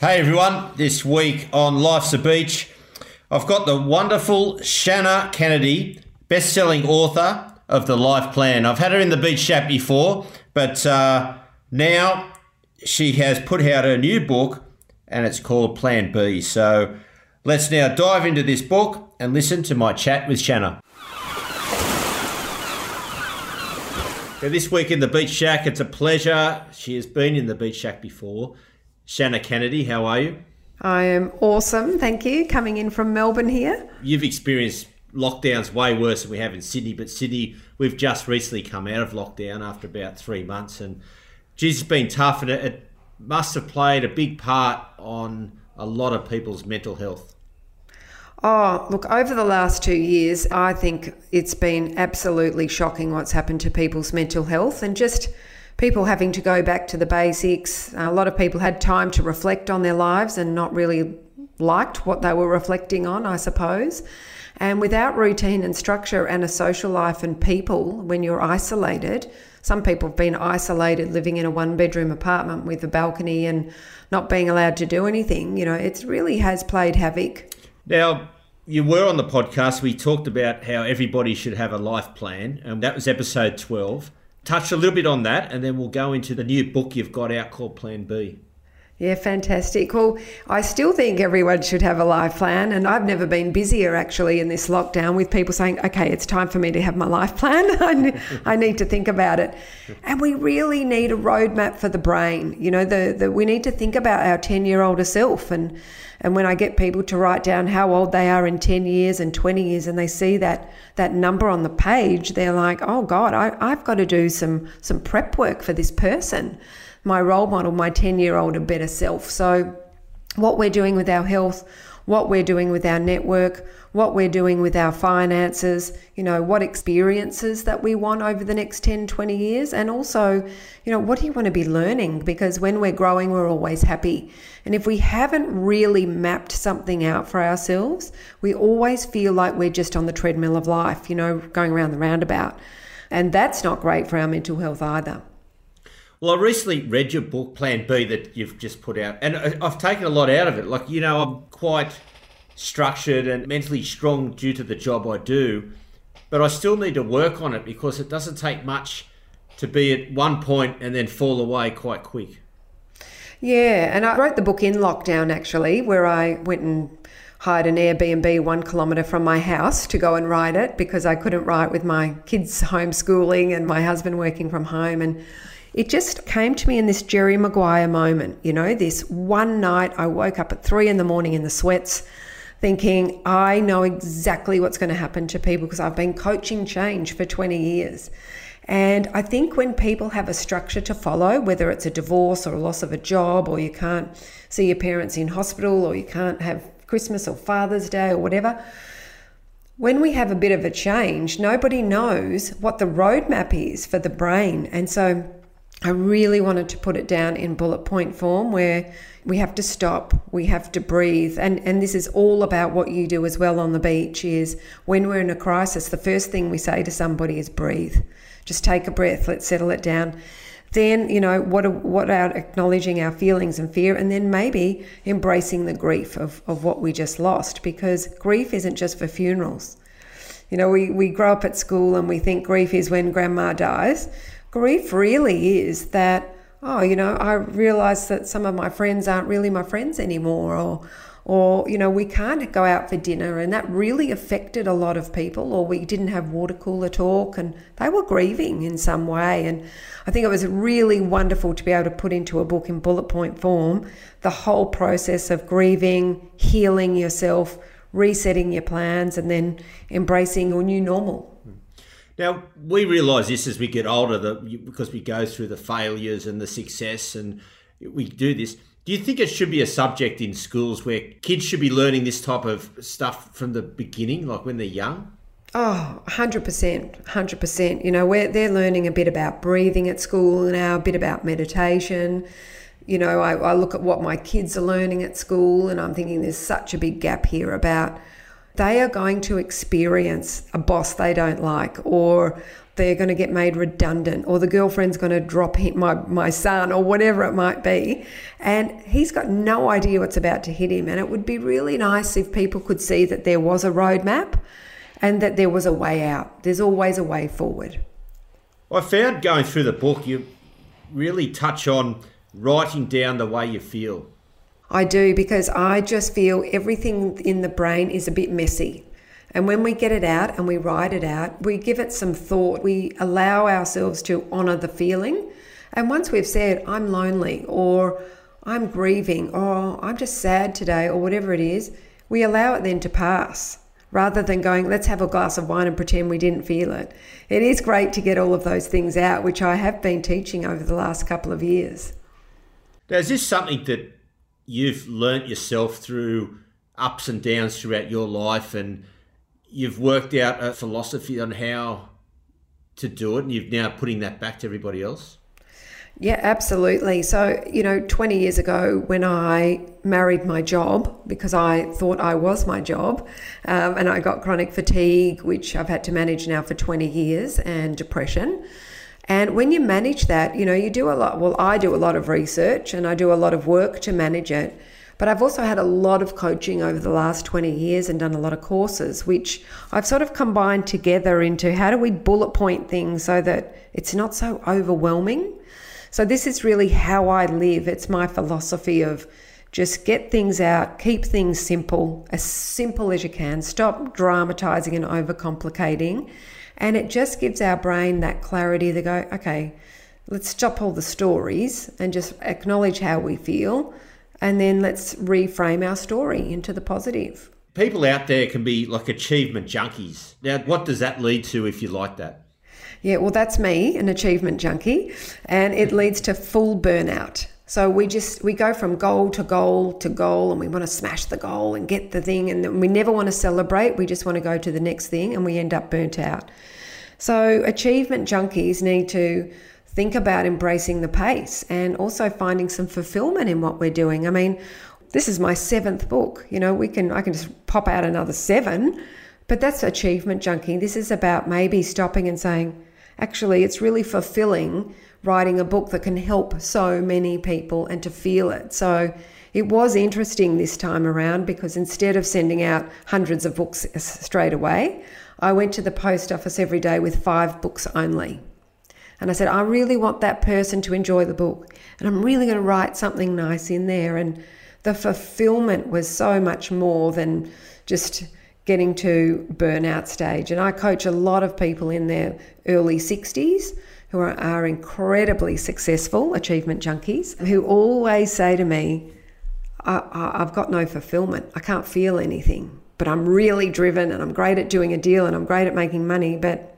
Hey everyone, this week on Life's a Beach, I've got the wonderful Shanna Kennedy, best-selling author of The Life Plan. I've had her in the Beach Chat before, but now she has put out her new book, and it's called Plan B. So let's now dive into this book and listen to my chat with Shanna. So this week in the Beach Shack, it's a pleasure. She has been in the Beach Shack before. Shanna Kennedy, how are you? I am awesome, thank you. Coming in from Melbourne here. You've experienced lockdowns way worse than we have in Sydney, but Sydney, we've just recently come out of lockdown after about 3 months, and geez, it's been tough, and it must have played a big part on a lot of people's mental health. Oh, look, over the last 2 years, I think it's been absolutely shocking what's happened to people's mental health, and just people having to go back to the basics. A lot of people had time to reflect on their lives and not really liked what they were reflecting on, I suppose. And without routine and structure and a social life and people, when you're isolated, some people have been isolated living in a one-bedroom apartment with a balcony and not being allowed to do anything. You know, it really has played havoc. Now, you were on the podcast. We talked about how everybody should have a life plan, and that was episode 12. Touch a little bit on that, and then we'll go into the new book you've got out called Plan B. Yeah, fantastic. Well, I still think everyone should have a life plan, and I've never been busier actually in this lockdown with people saying, okay, it's time for me to have my life plan. I need to think about it. And we really need a roadmap for the brain. You know, we need to think about our 10-year-older self. And when I get people to write down how old they are in 10 years and 20 years, and they see that number on the page, they're like, oh God, I've got to do some prep work for this person. My role model, my 10-year-old, a better self. So what we're doing with our health, what we're doing with our network, what we're doing with our finances, you know, what experiences that we want over the next 10, 20 years. And also, you know, what do you want to be learning? Because when we're growing, we're always happy. And if we haven't really mapped something out for ourselves, we always feel like we're just on the treadmill of life, you know, going around the roundabout. And that's not great for our mental health either. Well, I recently read your book, Plan B, that you've just put out, and I've taken a lot out of it. Like, you know, I'm quite structured and mentally strong due to the job I do, but I still need to work on it because it doesn't take much to be at one point and then fall away quite quick. Yeah, and I wrote the book in lockdown, actually, where I went and hired an Airbnb 1 kilometre from my house to go and write it because I couldn't write with my kids homeschooling and my husband working from home. And it just came to me in this Jerry Maguire moment, you know, this one night I woke up at 3 a.m. in the sweats thinking, I know exactly what's going to happen to people because I've been coaching change for 20 years. And I think when people have a structure to follow, whether it's a divorce or a loss of a job, or you can't see your parents in hospital, or you can't have Christmas or Father's Day or whatever, when we have a bit of a change, nobody knows what the roadmap is for the brain. And so I really wanted to put it down in bullet point form where we have to stop, we have to breathe. And this is all about what you do as well on the beach is when we're in a crisis, the first thing we say to somebody is breathe. Just take a breath, let's settle it down. Then, you know, what about acknowledging our feelings and fear, and then maybe embracing the grief of what we just lost, because grief isn't just for funerals. You know, we grow up at school and we think grief is when grandma dies. Grief really is that, oh, you know, I realise that some of my friends aren't really my friends anymore, or you know, we can't go out for dinner, and that really affected a lot of people, or we didn't have water cooler talk, and they were grieving in some way. And I think it was really wonderful to be able to put into a book in bullet point form the whole process of grieving, healing yourself, resetting your plans, and then embracing your new normal. Now, we realise this as we get older, that because we go through the failures and the success and we do this. Do you think it should be a subject in schools where kids should be learning this type of stuff from the beginning, like when they're young? Oh, 100%, 100%. You know, they're learning a bit about breathing at school now, a bit about meditation. You know, I look at what my kids are learning at school and I'm thinking there's such a big gap here about they are going to experience a boss they don't like, or they're going to get made redundant, or the girlfriend's going to drop him, my son, or whatever it might be. And he's got no idea what's about to hit him. And it would be really nice if people could see that there was a roadmap and that there was a way out. There's always a way forward. I found going through the book, you really touch on writing down the way you feel. I do, because I just feel everything in the brain is a bit messy. And when we get it out and we write it out, we give it some thought. We allow ourselves to honour the feeling. And once we've said, I'm lonely, or I'm grieving, or I'm just sad today, or whatever it is, we allow it then to pass, rather than going, let's have a glass of wine and pretend we didn't feel it. It is great to get all of those things out, which I have been teaching over the last couple of years. Now, is this something that you've learnt yourself through ups and downs throughout your life, and you've worked out a philosophy on how to do it, and you're now putting that back to everybody else? Yeah, absolutely. So, you know, 20 years ago when I married my job, because I thought I was my job, and I got chronic fatigue, which I've had to manage now for 20 years, and depression. And when you manage that, you know, you do a lot. Well, I do a lot of research and I do a lot of work to manage it. But I've also had a lot of coaching over the last 20 years and done a lot of courses, which I've sort of combined together into how do we bullet point things so that it's not so overwhelming. So this is really how I live. It's my philosophy of just get things out, keep things simple as you can, stop dramatizing and overcomplicating. And it just gives our brain that clarity to go, okay, let's stop all the stories and just acknowledge how we feel. And then let's reframe our story into the positive. People out there can be like achievement junkies. Now, what does that lead to if you like that? Yeah, well, that's me, an achievement junkie. And it leads to full burnout. So we go from goal to goal to goal, and we want to smash the goal and get the thing, and then we never want to celebrate. We just want to go to the next thing, and we end up burnt out. So achievement junkies need to think about embracing the pace and also finding some fulfillment in what we're doing. I mean, this is my 7th book. You know, I can just pop out another 7, but that's achievement junkie. This is about maybe stopping and saying, actually, it's really fulfilling writing a book that can help so many people and to feel it. So it was interesting this time around, because instead of sending out hundreds of books straight away, I went to the post office every day with 5 books only. And I said, I really want that person to enjoy the book, and I'm really going to write something nice in there. And the fulfillment was so much more than just getting to burnout stage. And I coach a lot of people in their early 60s who are incredibly successful achievement junkies, who always say to me, I've got no fulfillment. I can't feel anything, but I'm really driven and I'm great at doing a deal and I'm great at making money, but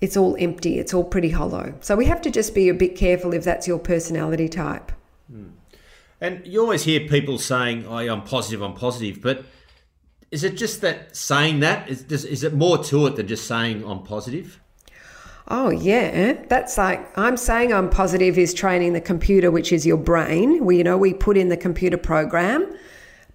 it's all empty. It's all pretty hollow. So we have to just be a bit careful if that's your personality type. And you always hear people saying, oh, I'm positive, but is it just that saying that? Is it more to it than just saying I'm positive? Oh, yeah. That's like, I'm saying I'm positive is training the computer, which is your brain. We put in the computer program,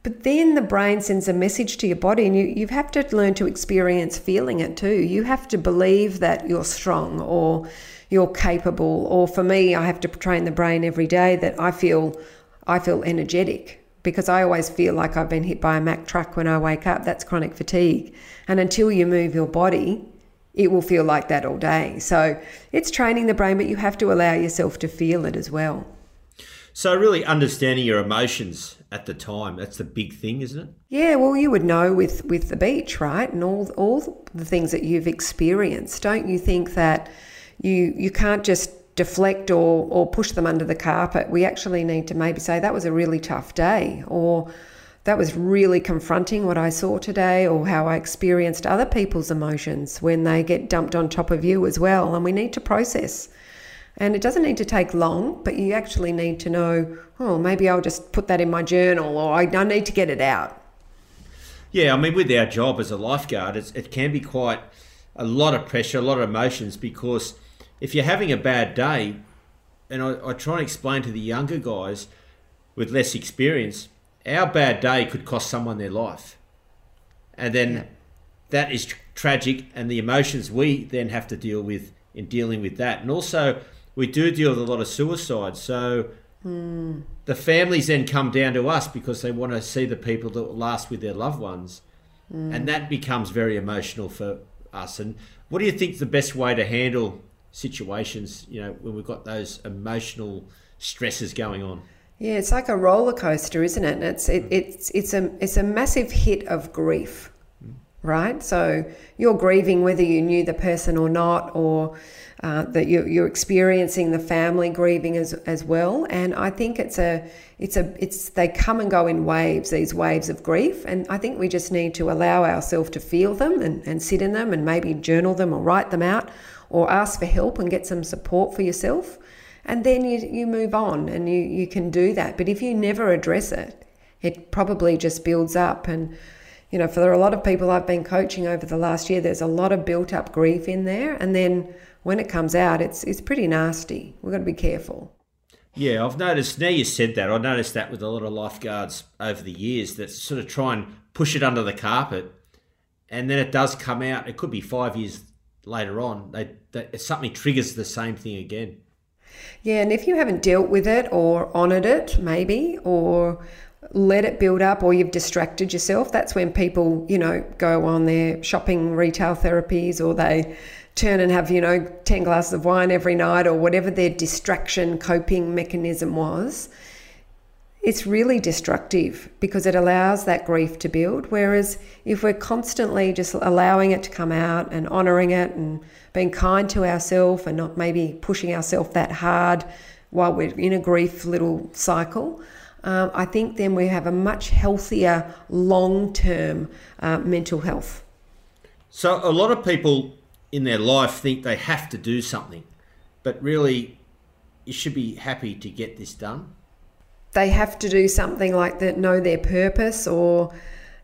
but then the brain sends a message to your body, and you have to learn to experience feeling it too. You have to believe that you're strong or you're capable. Or for me, I have to train the brain every day that I feel energetic, because I always feel like I've been hit by a Mack truck when I wake up. That's chronic fatigue. And until you move your body, it will feel like that all day. So it's training the brain, but you have to allow yourself to feel it as well. So really understanding your emotions at the time, that's the big thing, isn't it? Yeah, well, you would know with the beach, right? And all the things that you've experienced. Don't you think that you can't just deflect or push them under the carpet? We actually need to maybe say that was a really tough day, or that was really confronting what I saw today, or how I experienced other people's emotions when they get dumped on top of you as well. And we need to process. And it doesn't need to take long, but you actually need to know, oh, maybe I'll just put that in my journal, or I need to get it out. Yeah, I mean, with our job as a lifeguard, it can be quite a lot of pressure, a lot of emotions, because if you're having a bad day, and I try and explain to the younger guys with less experience, our bad day could cost someone their life. And then that is tragic, and the emotions we then have to deal with in dealing with that. And also, we do deal with a lot of suicide. So the families then come down to us because they want to see the people that will last with their loved ones. And that becomes very emotional for us. And what do you think the best way to handle situations, you know, when we've got those emotional stresses going on? Yeah, it's like a roller coaster, isn't it? And it's a massive hit of grief, right? So you're grieving whether you knew the person or not, or that you're experiencing the family grieving as well. And I think they come and go in waves, these waves of grief. And I think we just need to allow ourselves to feel them and sit in them, and maybe journal them or write them out, or ask for help and get some support for yourself. And then you move on, and you can do that. But if you never address it, it probably just builds up. And, you know, for a lot of people I've been coaching over the last year, there's a lot of built-up grief in there. And then when it comes out, it's pretty nasty. We've got to be careful. Yeah, I've noticed, now you said that, I noticed that with a lot of lifeguards over the years that sort of try and push it under the carpet, and then it does come out. It could be 5 years later on. Something triggers the same thing again. Yeah, and if you haven't dealt with it or honoured it, maybe, or let it build up, or you've distracted yourself, that's when people, you know, go on their shopping retail therapies, or they turn and have, you know, 10 glasses of wine every night, or whatever their distraction coping mechanism was. It's really destructive because it allows that grief to build. Whereas if we're constantly just allowing it to come out and honouring it and being kind to ourselves and not maybe pushing ourselves that hard while we're in a grief little cycle, I think then we have a much healthier long-term mental health. So a lot of people in their life think they have to do something, but really you should be happy to get this done. They have to do something like that, know their purpose, or,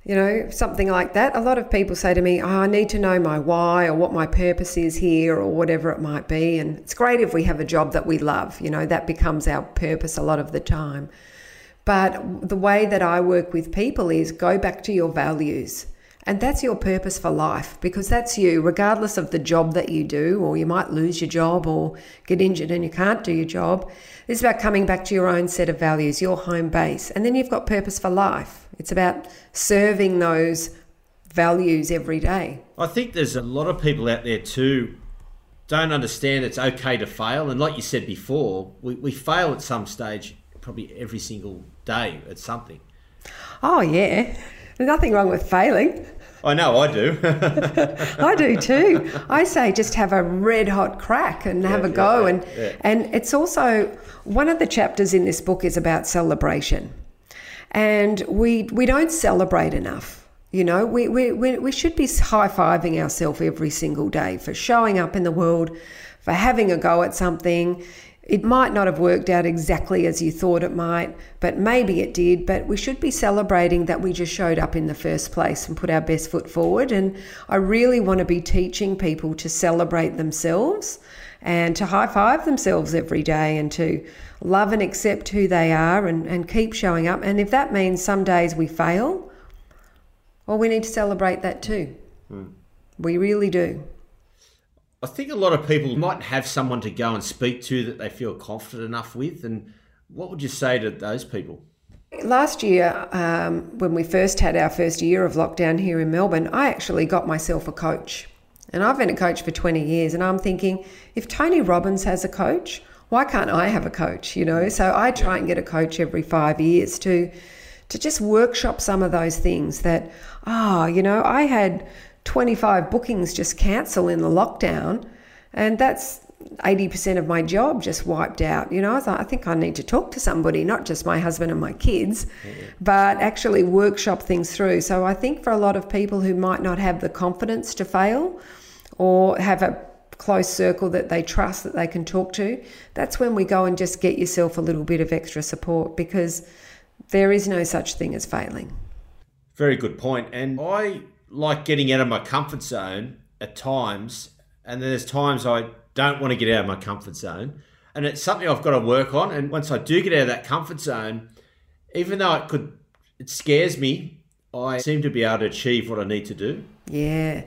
you know, something like that. A lot of people say to me, oh, I need to know my why, or what my purpose is here, or whatever it might be. And it's great if we have a job that we love, you know, that becomes our purpose a lot of the time. But the way that I work with people is go back to your values. And that's your purpose for life, because that's you, regardless of the job that you do, or you might lose your job or get injured and you can't do your job. It's about coming back to your own set of values, your home base. And then you've got purpose for life. It's about serving those values every day. I think there's a lot of people out there too don't understand it's okay to fail. And like you said before, we fail at some stage, probably every single day at something. Oh, yeah. There's nothing wrong with failing. I know, I do. I do too. I say just have a red hot crack and have a go. And it's also, one of the chapters in this book is about celebration. And we don't celebrate enough. You know, we should be high-fiving ourselves every single day for showing up in the world, for having a go at something. It might not have worked out exactly as you thought it might, but maybe it did. But we should be celebrating that we just showed up in the first place and put our best foot forward. And I really want to be teaching people to celebrate themselves and to high-five themselves every day and to love and accept who they are and keep showing up. And if that means some days we fail, well, we need to celebrate that too. We really do. I think a lot of people might have someone to go and speak to that they feel confident enough with. And what would you say to those people? Last year, when we first had our first year of lockdown here in Melbourne, I actually got myself a coach. And I've been a coach for 20 years. And I'm thinking, if Tony Robbins has a coach, why can't I have a coach? You know, so I try and get a coach every 5 years to just workshop some of those things that, you know, I had 25 bookings just cancel in the lockdown, and that's 80% of my job just wiped out. You know, I thought, I think I need to talk to somebody, not just my husband and my kids, but actually workshop things through. So I think for a lot of people who might not have the confidence to fail or have a close circle that they trust that they can talk to, that's when we go and just get yourself a little bit of extra support, because there is no such thing as failing. Very good point. And I like getting out of my comfort zone at times, and then there's times I don't want to get out of my comfort zone, and it's something I've got to work on. And once I do get out of that comfort zone, even though it scares me, I seem to be able to achieve what I need to do. Yeah.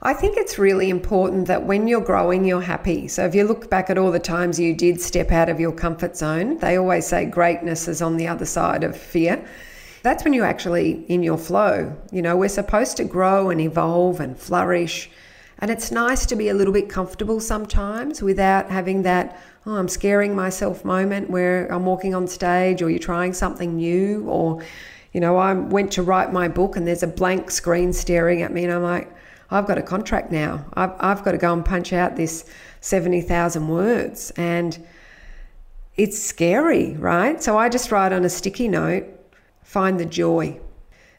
I think it's really important that when you're growing, you're happy. So if you look back at all the times you did step out of your comfort zone, they always say greatness is on the other side of fear. That's when you're actually in your flow. You know, we're supposed to grow and evolve and flourish. And it's nice to be a little bit comfortable sometimes without having that, oh, I'm scaring myself moment where I'm walking on stage, or you're trying something new, or, you know, I went to write my book and there's a blank screen staring at me and I'm like, I've got a contract now. I've got to go and punch out this 70,000 words. And it's scary, right? So I just write on a sticky note, find the joy.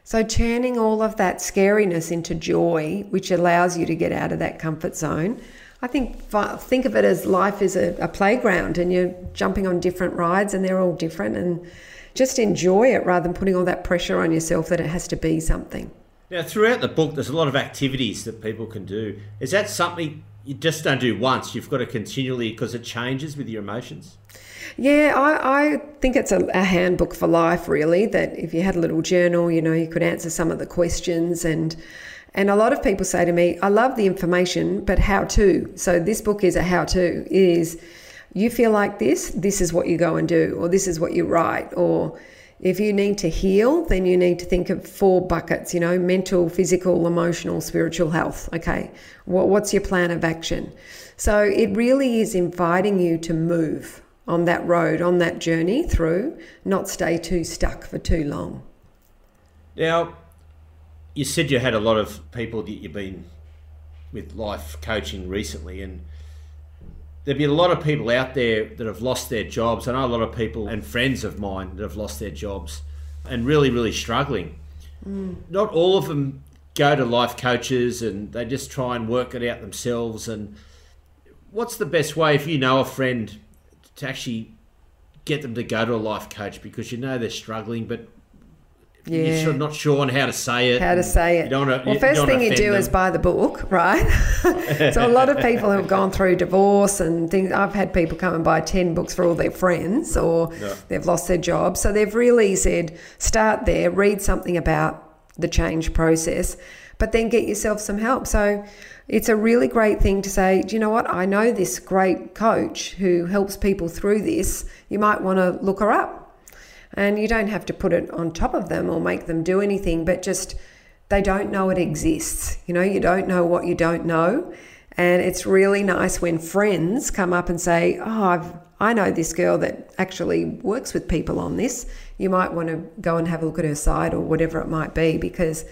So turning all of that scariness into joy, which allows you to get out of that comfort zone. I think of it as life is a playground, and you're jumping on different rides and they're all different, and just enjoy it rather than putting all that pressure on yourself that it has to be something. Now, throughout the book, there's a lot of activities that people can do. Is that something you just don't do once? You've got to continually, because it changes with your emotions? Yeah, I think it's a handbook for life, really, that if you had a little journal, you know, you could answer some of the questions. And a lot of people say to me, I love the information, but how to? So this book is a how to, is you feel like this, this is what you go and do, or this is what you write, or if you need to heal, then you need to think of 4 buckets, you know, mental, physical, emotional, spiritual health. Okay, what's your plan of action? So it really is inviting you to move on that road, on that journey through, not stay too stuck for too long. Now, you said you had a lot of people that you've been with life coaching recently, and there'd be a lot of people out there that have lost their jobs. I know a lot of people and friends of mine that have lost their jobs and really, really struggling. Mm. Not all of them go to life coaches, and they just try and work it out themselves. And what's the best way, if you know a friend, to actually get them to go to a life coach, because you know they're struggling, but yeah, you're not sure on how to say it. How to say it. Well, first thing you do is buy the book, right? So a lot of people have gone through divorce and things. I've had people come and buy 10 books for all their friends, or they've lost their job. So they've really said, start there, read something about the change process, but then get yourself some help. So it's a really great thing to say, do you know what? I know this great coach who helps people through this. You might want to look her up. And you don't have to put it on top of them or make them do anything, but just they don't know it exists. You know, you don't know what you don't know. And it's really nice when friends come up and say, oh, I know this girl that actually works with people on this. You might want to go and have a look at her site or whatever it might be, because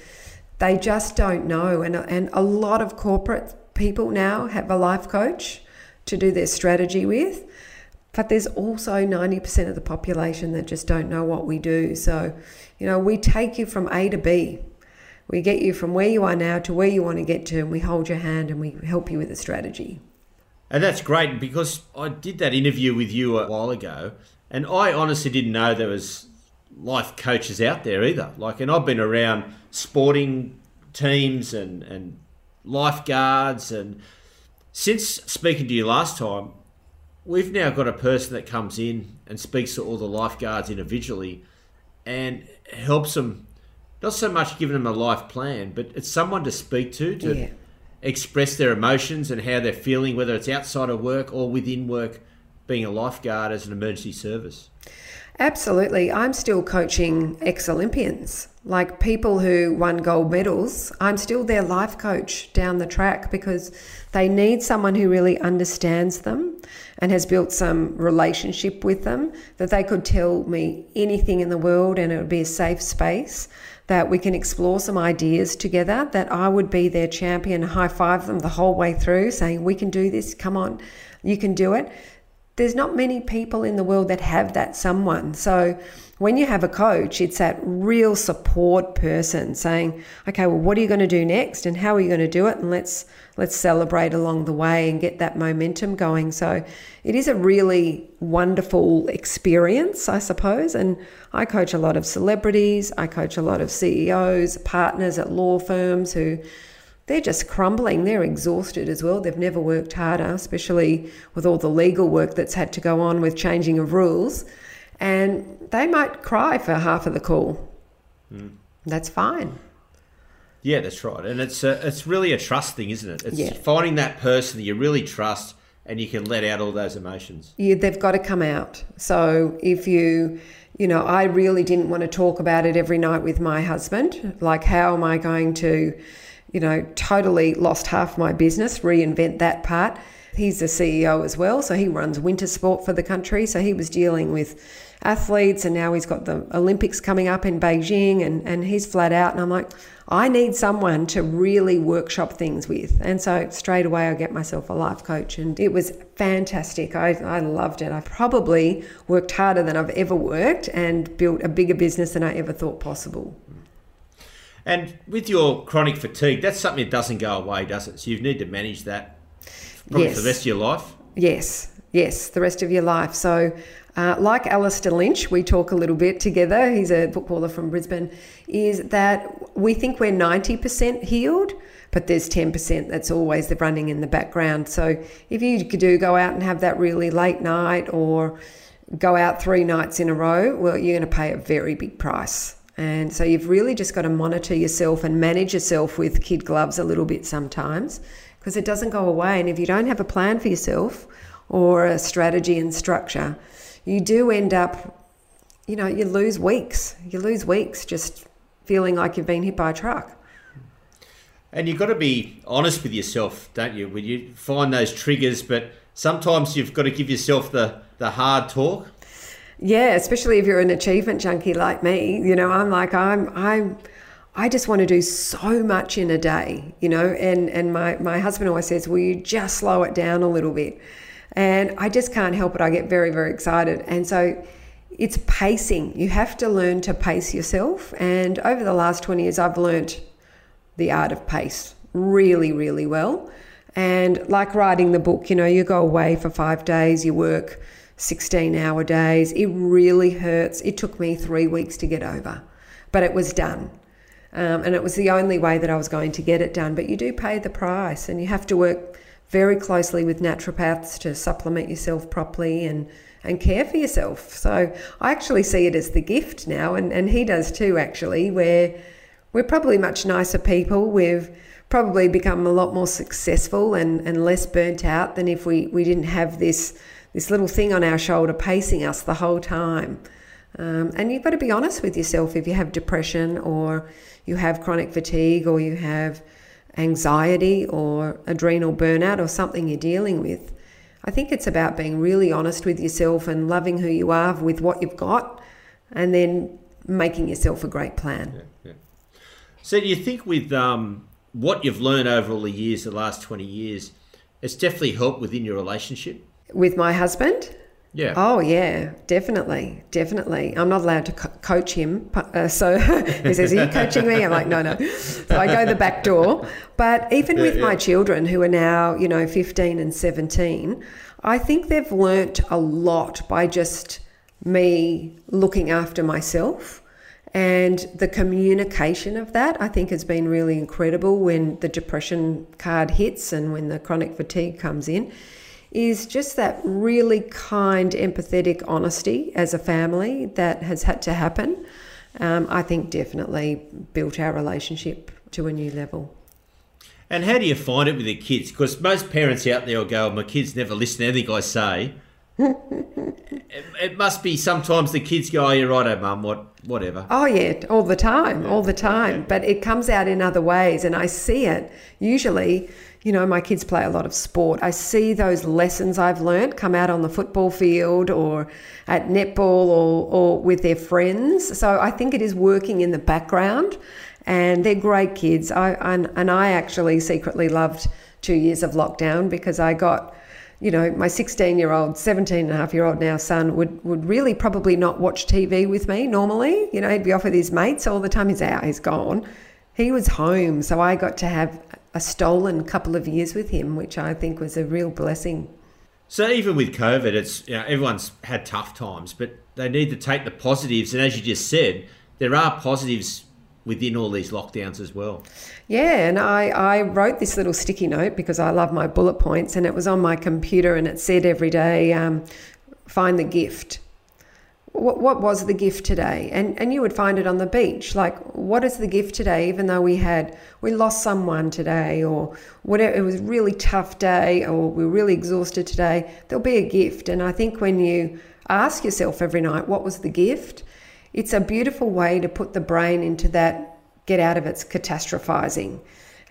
they just don't know. And a lot of corporate people now have a life coach to do their strategy with. But there's also 90% of the population that just don't know what we do. So, you know, we take you from A to B. We get you from where you are now to where you want to get to, and we hold your hand and we help you with a strategy. And that's great, because I did that interview with you a while ago, and I honestly didn't know there was life coaches out there either. Like, and I've been around sporting teams and lifeguards, and since speaking to you last time, we've now got a person that comes in and speaks to all the lifeguards individually and helps them, not so much giving them a life plan, but it's someone to speak to express their emotions and how they're feeling, whether it's outside of work or within work, being a lifeguard as an emergency service. Absolutely. I'm still coaching ex-Olympians, like people who won gold medals. I'm still their life coach down the track, because they need someone who really understands them and has built some relationship with them, that they could tell me anything in the world and it would be a safe space. that we can explore some ideas together, that I would be their champion, high five them the whole way through, saying, we can do this, come on, you can do it. There's not many people in the world that have that someone. So when you have a coach, it's that real support person saying, okay, well, what are you going to do next and how are you going to do it? And let's celebrate along the way and get that momentum going. So it is a really wonderful experience, I suppose. And I coach a lot of celebrities. I coach a lot of CEOs, partners at law firms who they're just crumbling. They're exhausted as well. They've never worked harder, especially with all the legal work that's had to go on with changing of rules. And they might cry for half of the call. Mm. That's fine. Yeah, that's right. And it's really a trust thing, isn't it? It's finding that person that you really trust and you can let out all those emotions. Yeah, they've got to come out. So if you... You know, I really didn't want to talk about it every night with my husband. Like, how am I going to, you know, totally lost half my business, reinvent that part. He's the CEO as well, so he runs winter sport for the country. So he was dealing with athletes and now he's got the Olympics coming up in Beijing and he's flat out. And I'm like, I need someone to really workshop things with. And so straight away I get myself a life coach and it was fantastic. I loved it. I probably worked harder than I've ever worked and built a bigger business than I ever thought possible. And with your chronic fatigue, that's something that doesn't go away, does it? So you need to manage that. Probably for the rest of your life? Yes, the rest of your life. So like Alistair Lynch, we talk a little bit together, he's a footballer from Brisbane, is that we think we're 90% healed, but there's 10% that's always the running in the background. So if you do go out and have that really late night or go out 3 nights in a row, well, you're going to pay a very big price. And so you've really just got to monitor yourself and manage yourself with kid gloves a little bit sometimes, because it doesn't go away. And if you don't have a plan for yourself or a strategy and structure, you do end up, you know, you lose weeks just feeling like you've been hit by a truck. And you've got to be honest with yourself, don't you, when you find those triggers, but sometimes you've got to give yourself the hard talk. Yeah, especially if you're an achievement junkie like me, you know, I just want to do so much in a day, you know, and my husband always says, will you just slow it down a little bit? And I just can't help it. I get very, very excited. And so it's pacing. You have to learn to pace yourself. And over the last 20 years, I've learned the art of pace really, really well. And like writing the book, you know, you go away for 5 days, you work 16-hour days. It really hurts. It took me 3 weeks to get over, but it was done. And it was the only way that I was going to get it done. But you do pay the price and you have to work very closely with naturopaths to supplement yourself properly and care for yourself. So I actually see it as the gift now, and he does too, actually, where we're probably much nicer people. We've probably become a lot more successful and less burnt out than if we didn't have this little thing on our shoulder pacing us the whole time. And you've got to be honest with yourself if you have depression or you have chronic fatigue or you have anxiety or adrenal burnout or something you're dealing with. I think it's about being really honest with yourself and loving who you are with what you've got and then making yourself a great plan. Yeah, yeah. So do you think with what you've learned over all the years, the last 20 years, it's definitely helped within your relationship? With my husband? Yeah. Oh, yeah, definitely. I'm not allowed to coach him. So he says, are you coaching me? I'm like, no. So I go the back door. But even with my children who are now, you know, 15 and 17, I think they've learnt a lot by just me looking after myself. And the communication of that, I think, has been really incredible when the depression card hits and when the chronic fatigue comes in. Is just that really kind, empathetic honesty as a family that has had to happen, I think definitely built our relationship to a new level. And how do you find it with your kids? Because most parents out there will go, my kids never listen to anything I say. It must be sometimes the kids go, oh, you're righto, Mum, whatever. Oh, yeah, all the time. But it comes out in other ways, and I see it. Usually, you know, my kids play a lot of sport. I see those lessons I've learnt come out on the football field or at netball or with their friends. So I think it is working in the background, and they're great kids. I actually secretly loved 2 years of lockdown because I got... You know, my 16-year-old, 17-and-a-half-year-old now son would really probably not watch TV with me normally. You know, he'd be off with his mates all the time. He's out, he's gone. He was home, so I got to have a stolen couple of years with him, which I think was a real blessing. So even with COVID, it's, you know, everyone's had tough times, but they need to take the positives. And as you just said, there are positives within all these lockdowns as well. Yeah, and I wrote this little sticky note because I love my bullet points, and it was on my computer, and it said every day, find the gift. What was the gift today? And you would find it on the beach. Like, what is the gift today, even though we lost someone today, or whatever, it was a really tough day, or we were really exhausted today, there'll be a gift. And I think when you ask yourself every night, what was the gift? It's a beautiful way to put the brain into that, get out of its catastrophizing.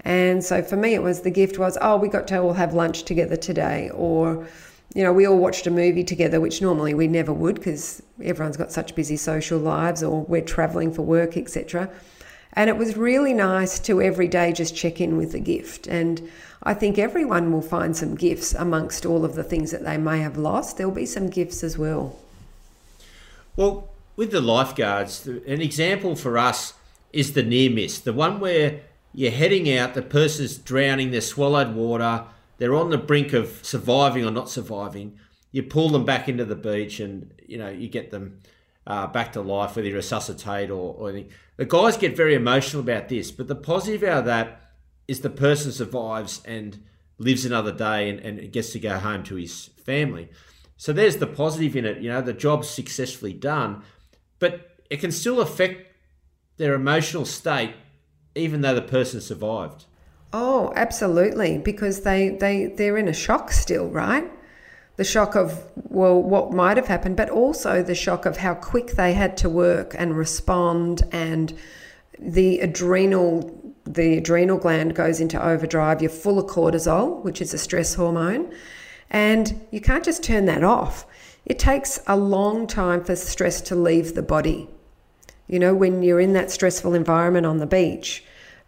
And so for me, it was the gift was, oh, we got to all have lunch together today, or, you know, we all watched a movie together, which normally we never would because everyone's got such busy social lives, or we're traveling for work, etc. And it was really nice to every day just check in with the gift. And I think everyone will find some gifts amongst all of the things that they may have lost. There'll be some gifts as well. Well, with the lifeguards, an example for us is the near miss, the one where you're heading out, the person's drowning, they're swallowed water, they're on the brink of surviving or not surviving. You pull them back into the beach and, you know, you get them back to life, whether you resuscitate or anything. The guys get very emotional about this, but the positive out of that is the person survives and lives another day and gets to go home to his family. So there's the positive in it, you know, the job's successfully done. But it can still affect their emotional state, even though the person survived. Oh, absolutely, because they're in a shock still, right? The shock of, well, what might have happened, but also the shock of how quick they had to work and respond, and the adrenal gland goes into overdrive. You're full of cortisol, which is a stress hormone, and you can't just turn that off. It takes a long time for stress to leave the body. You know, when you're in that stressful environment on the beach,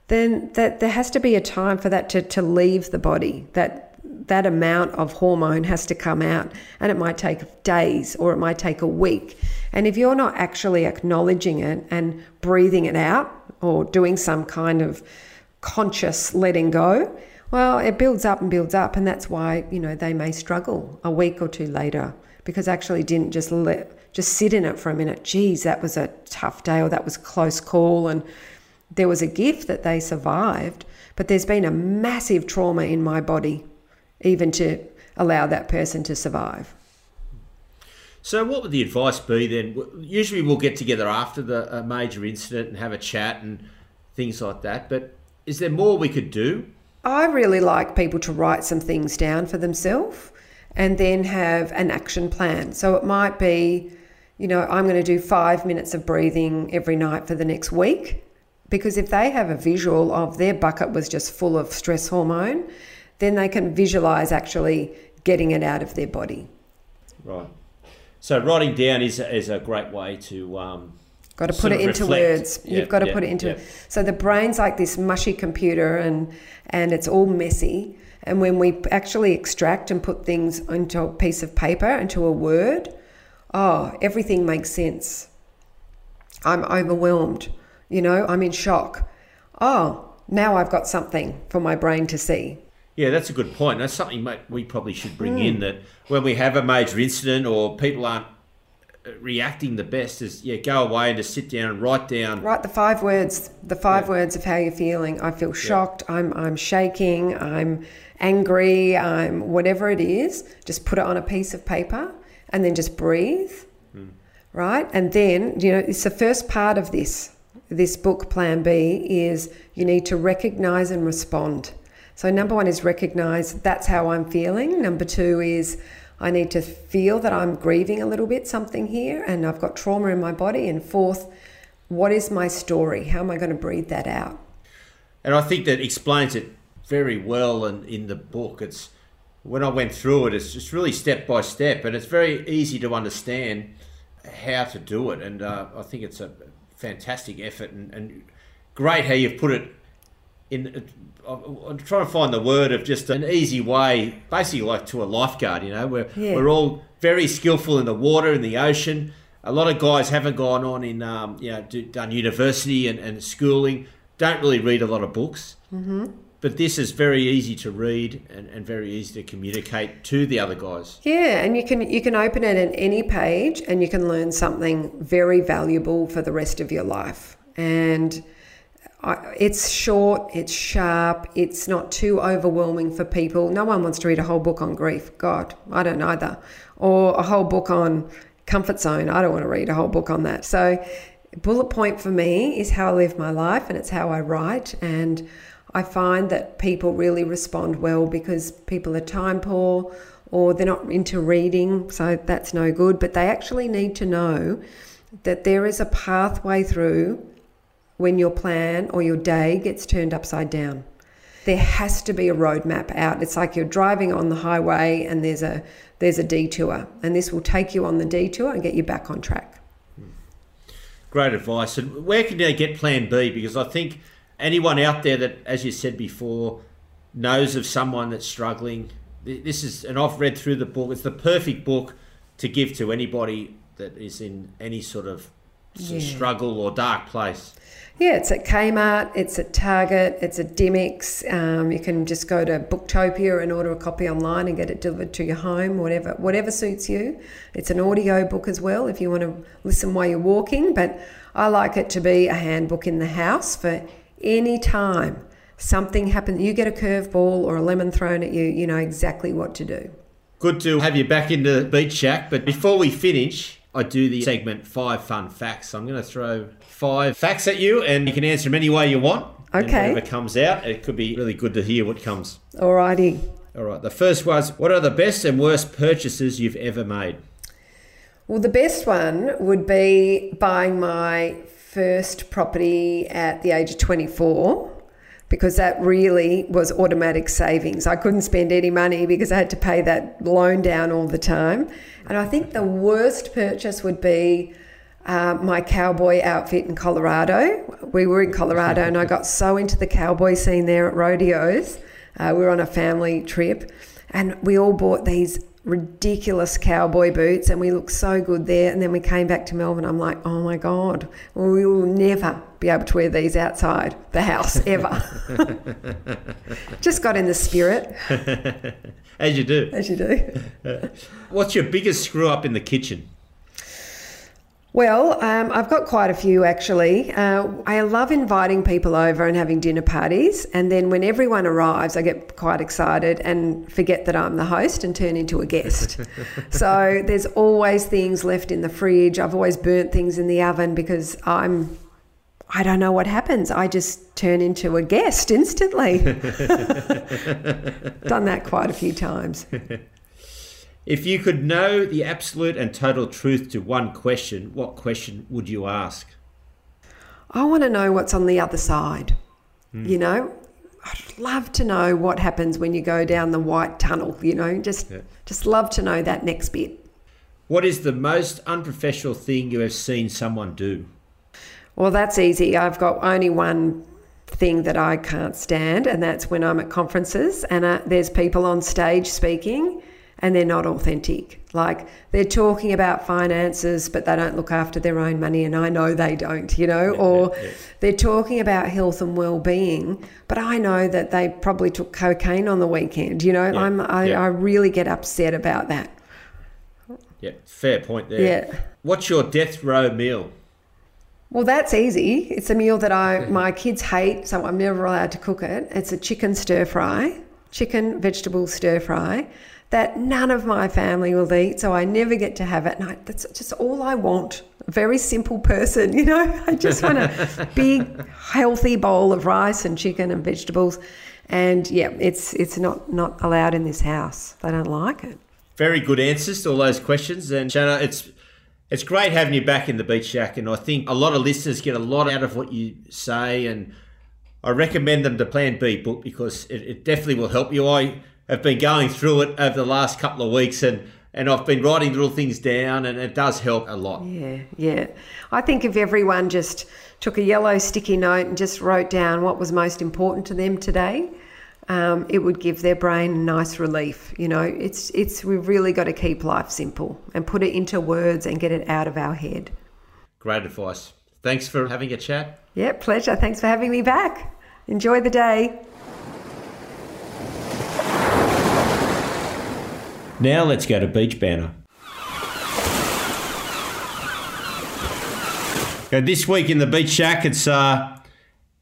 then that there has to be a time for that to leave the body. That amount of hormone has to come out, and it might take days or it might take a week. And if you're not actually acknowledging it and breathing it out or doing some kind of conscious letting go, well, it builds up, and that's why, you know, they may struggle a week or two later, because I actually didn't just sit in it for a minute. Geez, that was a tough day, or that was a close call, and there was a gift that they survived, but there's been a massive trauma in my body even to allow that person to survive. So what would the advice be then? Usually we'll get together after a major incident and have a chat and things like that, but is there more we could do? I really like people to write some things down for themselves and then have an action plan. So it might be, you know, I'm going to do 5 minutes of breathing every night for the next week, because if they have a visual of their bucket was just full of stress hormone, then they can visualize actually getting it out of their body. Right. So writing down is a great way to... Got to put it into words. You've got to put it into... So the brain's like this mushy computer and it's all messy. And when we actually extract and put things into a piece of paper, into a word, oh, everything makes sense. I'm overwhelmed, you know, I'm in shock. Oh, now I've got something for my brain to see. Yeah, that's a good point. That's something we probably should bring in, that when we have a major incident or people aren't reacting the best is, go away and just sit down and write the 5 words, words of how you're feeling. I feel shocked, I'm shaking, I'm angry, I'm whatever it is. Just put it on a piece of paper and then just breathe, right? And then, you know, it's the first part of this book, Plan B, is you need to recognize and respond. So number 1 is recognize, that's how I'm feeling. Number 2 is I need to feel that I'm grieving a little bit something here and I've got trauma in my body. And fourth, what is my story? How am I going to breathe that out? And I think that explains it very well and in the book. It's when I went through it, it's just really step by step, and it's very easy to understand how to do it. And I think it's a fantastic effort, and great how you've put it in. I'm trying to find the word of just an easy way, basically like to a lifeguard, you know, we're all very skillful in the water, in the ocean. A lot of guys haven't gone on in, you know, done university and schooling, don't really read a lot of books. Mm-hmm. But this is very easy to read and very easy to communicate to the other guys. Yeah, and you can open it at any page and you can learn something very valuable for the rest of your life. And it's short, it's sharp, it's not too overwhelming for people. No one wants to read a whole book on grief. God, I don't either. Or a whole book on comfort zone. I don't want to read a whole book on that. So bullet point for me is how I live my life, and it's how I write, and I find that people really respond well because people are time poor or they're not into reading, so that's no good. But they actually need to know that there is a pathway through when your plan or your day gets turned upside down. There has to be a roadmap out. It's like you're driving on the highway and there's a detour, and this will take you on the detour and get you back on track. Great advice. And where can they get Plan B? Because I think anyone out there that, as you said before, knows of someone that's struggling, this is, and I've read through the book, it's the perfect book to give to anybody that is in any sort of struggle or dark place. Yeah, it's at Kmart, it's at Target, it's at Dimmicks. You can just go to Booktopia and order a copy online and get it delivered to your home, whatever suits you. It's an audio book as well if you want to listen while you're walking, but I like it to be a handbook in the house for any time something happens, you get a curveball or a lemon thrown at you, you know exactly what to do. Good to have you back in the Beach Shack. But before we finish, I do the segment 5 fun facts. So I'm going to throw 5 facts at you and you can answer them any way you want. Okay. And whatever comes out, it could be really good to hear what comes. Alrighty. All right. The first was, what are the best and worst purchases you've ever made? Well, the best one would be buying my first property at the age of 24, because that really was automatic savings. I couldn't spend any money because I had to pay that loan down all the time. And I think the worst purchase would be my cowboy outfit in Colorado. We were in Colorado and I got so into the cowboy scene there at rodeos. We were on a family trip and we all bought these ridiculous cowboy boots and we looked so good there, and then we came back to Melbourne. I'm like, oh my God, we will never be able to wear these outside the house ever. Just got in the spirit. As you do. What's your biggest screw up in the kitchen? Well, I've got quite a few actually. I love inviting people over and having dinner parties, and then when everyone arrives I get quite excited and forget that I'm the host and turn into a guest. So there's always things left in the fridge. I've always burnt things in the oven because I don't know what happens. I just turn into a guest instantly. Done that quite a few times. If you could know the absolute and total truth to one question, what question would you ask? I want to know what's on the other side. Mm. You know, I'd love to know what happens when you go down the white tunnel, you know, just love to know that next bit. What is the most unprofessional thing you have seen someone do? Well, that's easy. I've got only one thing that I can't stand, and that's when I'm at conferences and there's people on stage speaking and they're not authentic. Like, they're talking about finances, but they don't look after their own money, and I know they don't, you know, or they're talking about health and well-being, but I know that they probably took cocaine on the weekend, you know. I really get upset about that. Yeah, fair point there. Yeah. What's your death row meal? Well, that's easy. It's a meal that my kids hate, so I'm never allowed to cook it. It's a chicken vegetable stir fry, that none of my family will eat, so I never get to have it. And that's just all I want. A very simple person, you know. I just want a big, healthy bowl of rice and chicken and vegetables. And, yeah, it's not allowed in this house. They don't like it. Very good answers to all those questions. And Shanna, it's great having you back in the Beach Shack. And I think a lot of listeners get a lot out of what you say. And I recommend them the Plan B book because it definitely will help you. I have been going through it over the last couple of weeks and I've been writing little things down, and it does help a lot. Yeah. I think if everyone just took a yellow sticky note and just wrote down what was most important to them today, it would give their brain nice relief. You know, we've really got to keep life simple and put it into words and get it out of our head. Great advice. Thanks for having a chat. Yeah, pleasure. Thanks for having me back. Enjoy the day. Now let's go to Beach Banner. Now, this week in the Beach Shack, it's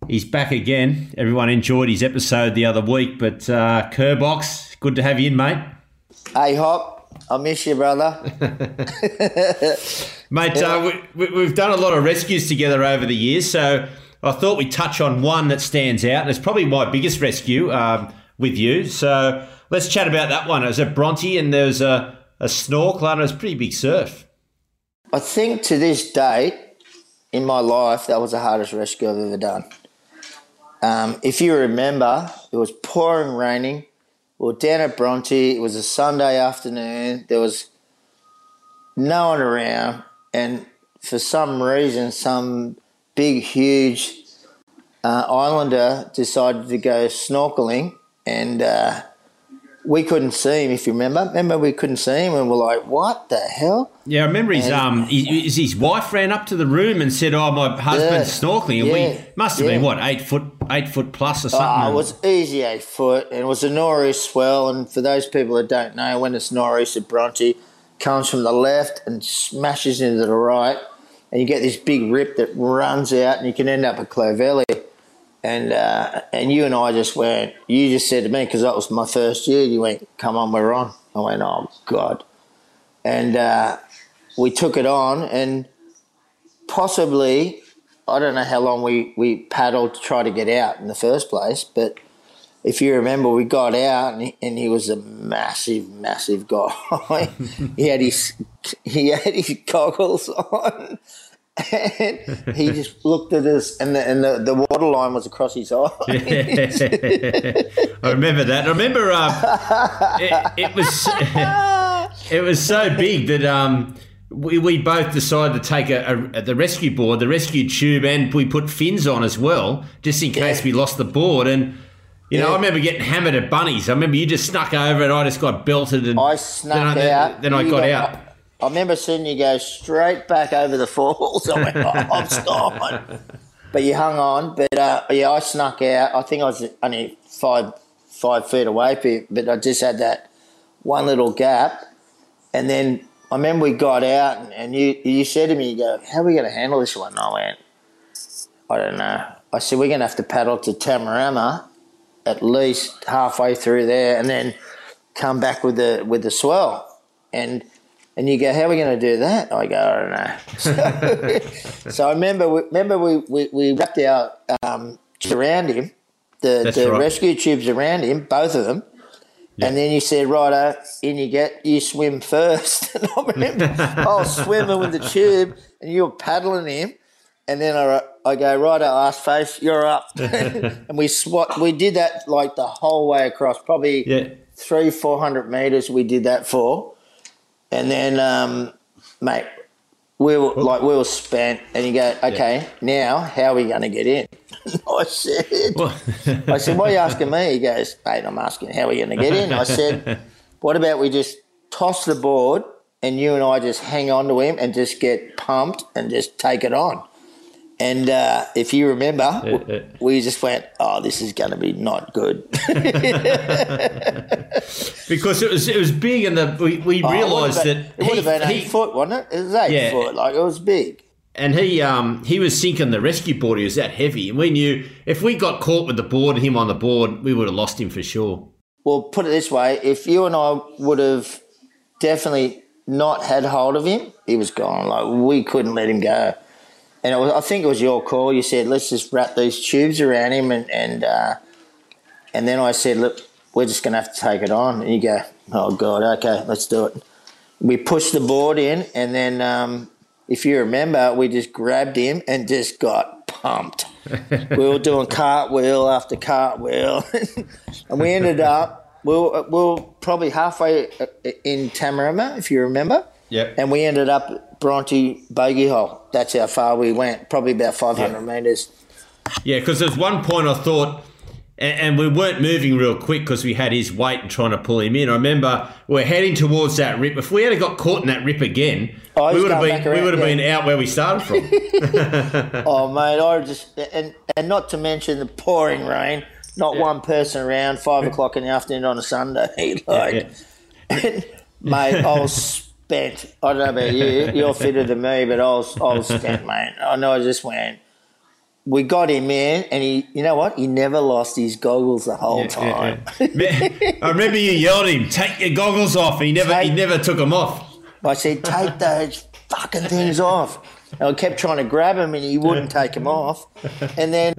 he's back again. Everyone enjoyed his episode the other week, but Kerbox, good to have you in, mate. Hey, Hop. I miss you, brother. Mate, yeah. We've done a lot of rescues together over the years, so I thought we'd touch on one that stands out, and it's probably my biggest rescue with you. So let's chat about that one. It was a Bronte, and there was a snorkel, and it was a pretty big surf. I think to this day in my life, that was the hardest rescue I've ever done. If you remember, it was pouring raining. We were down at Bronte. It was a Sunday afternoon. There was no one around. And for some reason, some big, huge islander decided to go snorkeling. And we couldn't see him, if you remember. Remember, we couldn't see him, and we're like, what the hell? Yeah, I remember his wife ran up to the room and said, oh, my husband's snorkeling. And we must have been, what, eight foot plus or something? It was easy 8 foot, and it was a nor'east swell. And for those people that don't know, when it's nor'east at Bronte, comes from the left and smashes into the right, and you get this big rip that runs out, and you can end up at Clovelli. And you and I just went, you just said to me, because that was my first year, you went, come on, we're on. I went, oh, God. And we took it on, and possibly, I don't know how long we paddled to try to get out in the first place, but if you remember, we got out, and he was a massive, massive guy. he had his goggles on. And he just looked at us, and the water line was across his eyes. I remember that. I remember it was so big that we both decided to take the rescue board, the rescue tube, and we put fins on as well, just in case we lost the board. And you know, I remember getting hammered at Bunnies. I remember you just snuck over, and I just got belted. And I snuck out. Then I got out. I remember seeing you go straight back over the falls. I went, I'm gone. But you hung on. But, I snuck out. I think I was only five feet away from you, but I just had that one little gap. And then I remember we got out, and you said to me, you go, how are we going to handle this one? And I went, I don't know. I said, we're going to have to paddle to Tamarama at least halfway through there and then come back with the swell. And you go, how are we going to do that? I go, I don't know. So I remember we wrapped our around him, the rescue tubes around him, both of them. Yeah. And then you said, righto, in you get, you swim first. And I remember I was swimming with the tube and you were paddling him. And then I go, righto, ass face, you're up. And we did that like the whole way across, probably 300-400 metres we did that for. And then, mate, we were spent. And you go, okay, now how are we going to get in? I said, why are you asking me? He goes, mate, I'm asking how are we going to get in? I said, what about we just toss the board and you and I just hang on to him and just get pumped and just take it on? And if you remember, we just went, oh, this is going to be not good. Because it was big, and we realised that it would have been 8 foot, wasn't it? It was 8 foot, like it was big. And he was sinking the rescue board. He was that heavy, and we knew if we got caught with the board, him on the board, we would have lost him for sure. Well, put it this way: if you and I would have definitely not had hold of him, he was gone. Like we couldn't let him go. And it was, I think it was your call. You said, let's just wrap these tubes around him. And then I said, look, we're just going to have to take it on. And you go, oh, God, okay, let's do it. We pushed the board in, and then if you remember, we just grabbed him and just got pumped. We were doing cartwheel after cartwheel. And we ended up, we were probably halfway in Tamarama, if you remember. Yep. And we ended up at Bronte Bogey Hole. That's how far we went, probably about 500 metres. Yeah, because there's one point I thought, and we weren't moving real quick because we had his weight and trying to pull him in. I remember we're heading towards that rip. If we had got caught in that rip again, we would have been out where we started from. Oh, mate, and not to mention the pouring rain, not one person around, 5 o'clock in the afternoon on a Sunday. And, mate, I was spent. I don't know about you. You're fitter than me, but I was spent, mate. I know. I just went. We got him in, and he, you know what? He never lost his goggles the whole time. Yeah. I remember you yelled at him, "Take your goggles off!" And he never took them off. I said, "Take those fucking things off!" And I kept trying to grab him, and he wouldn't take them off. And then,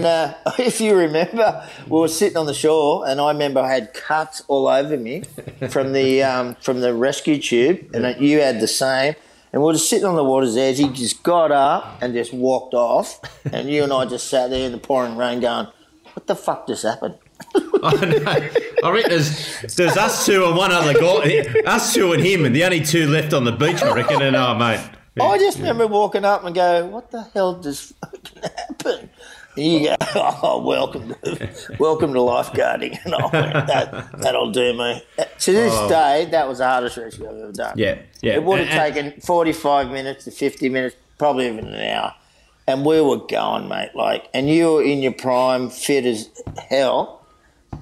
if you remember, we were sitting on the shore, and I remember I had cuts all over me from the rescue tube, and you had the same. And we were just sitting on the water's edge. He just got up and just walked off. And you and I just sat there in the pouring rain going, what the fuck just happened? I know. I reckon there's us two and one other guy. Us two and him, and the only two left on the beach, I reckon. And oh, mate. Yeah. I just remember walking up and go, what the hell just fucking happened? And you go, oh, welcome to lifeguarding. And I went, that'll do me. To this day, that was the hardest rescue I've ever done. Yeah, yeah. It would have taken 45 minutes to 50 minutes, probably even an hour. And we were going, mate, like, and you were in your prime, fit as hell.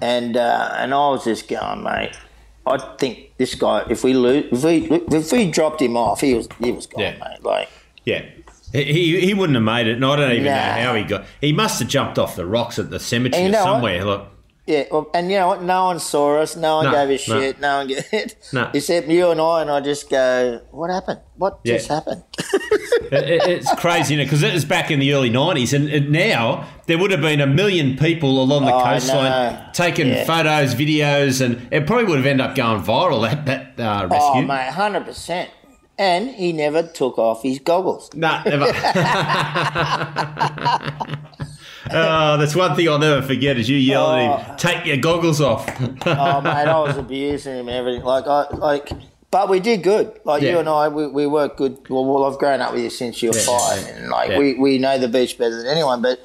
And I was just going, mate, I think this guy, if we dropped him off, he was gone, mate. Like, yeah. He wouldn't have made it, and I don't even know how he got. He must have jumped off the rocks at the cemetery somewhere. Look. Yeah, and you know what? No one saw us. No one gave a shit. No one gave it. No. Except you and I just go, what happened? What just happened? It's crazy, isn't it? Because it was back in the early 90s, and now there would have been a million people along the coastline taking photos, videos, and it probably would have ended up going viral at that rescue. Oh, mate, 100%. And he never took off his goggles. No, never. Oh, that's one thing I'll never forget is you yelled at him, take your goggles off. Oh, mate, I was abusing him and everything. But we did good. You and I, we worked good. Well, I've grown up with you since you were five. And, we know the beach better than anyone, but it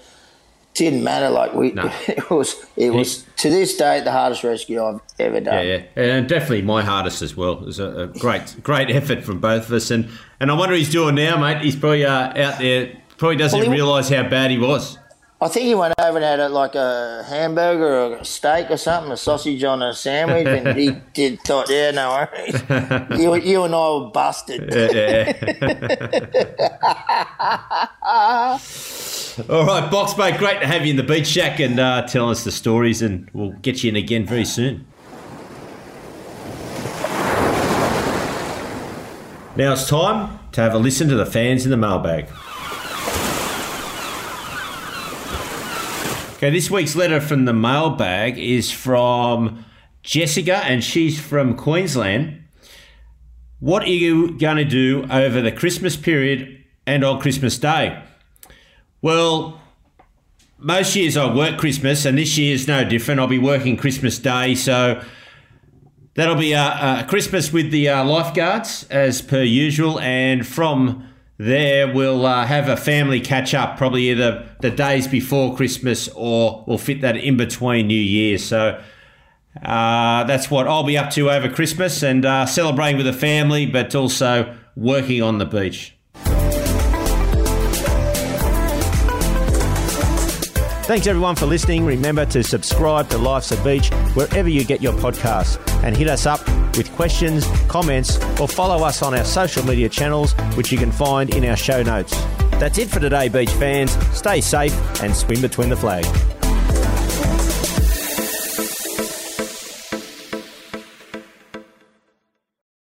didn't matter. It was to this day, the hardest rescue I've ever done. Yeah, yeah. And definitely my hardest as well. It was a great effort from both of us. And I wonder what he's doing now, mate. He's probably out there, probably doesn't realise how bad he was. I think he went over and had a hamburger or a steak or something, a sausage on a sandwich, and he thought, yeah, no worries. You and I were busted. Yeah. All right, Box, mate, great to have you in the beach shack and telling us the stories, and we'll get you in again very soon. Now it's time to have a listen to the fans in the mailbag. Okay, this week's letter from the mailbag is from Jessica, and she's from Queensland. What are you going to do over the Christmas period and on Christmas Day? Well, most years I work Christmas, and this year is no different. I'll be working Christmas Day, so that'll be Christmas with the lifeguards as per usual, and from there we'll have a family catch-up probably either the days before Christmas or we'll fit that in between New Year. So that's what I'll be up to over Christmas and celebrating with the family but also working on the beach. Thanks everyone for listening. Remember to subscribe to Life's a Beach wherever you get your podcasts and hit us up with questions, comments, or follow us on our social media channels, which you can find in our show notes. That's it for today, beach fans. Stay safe and swim between the flags.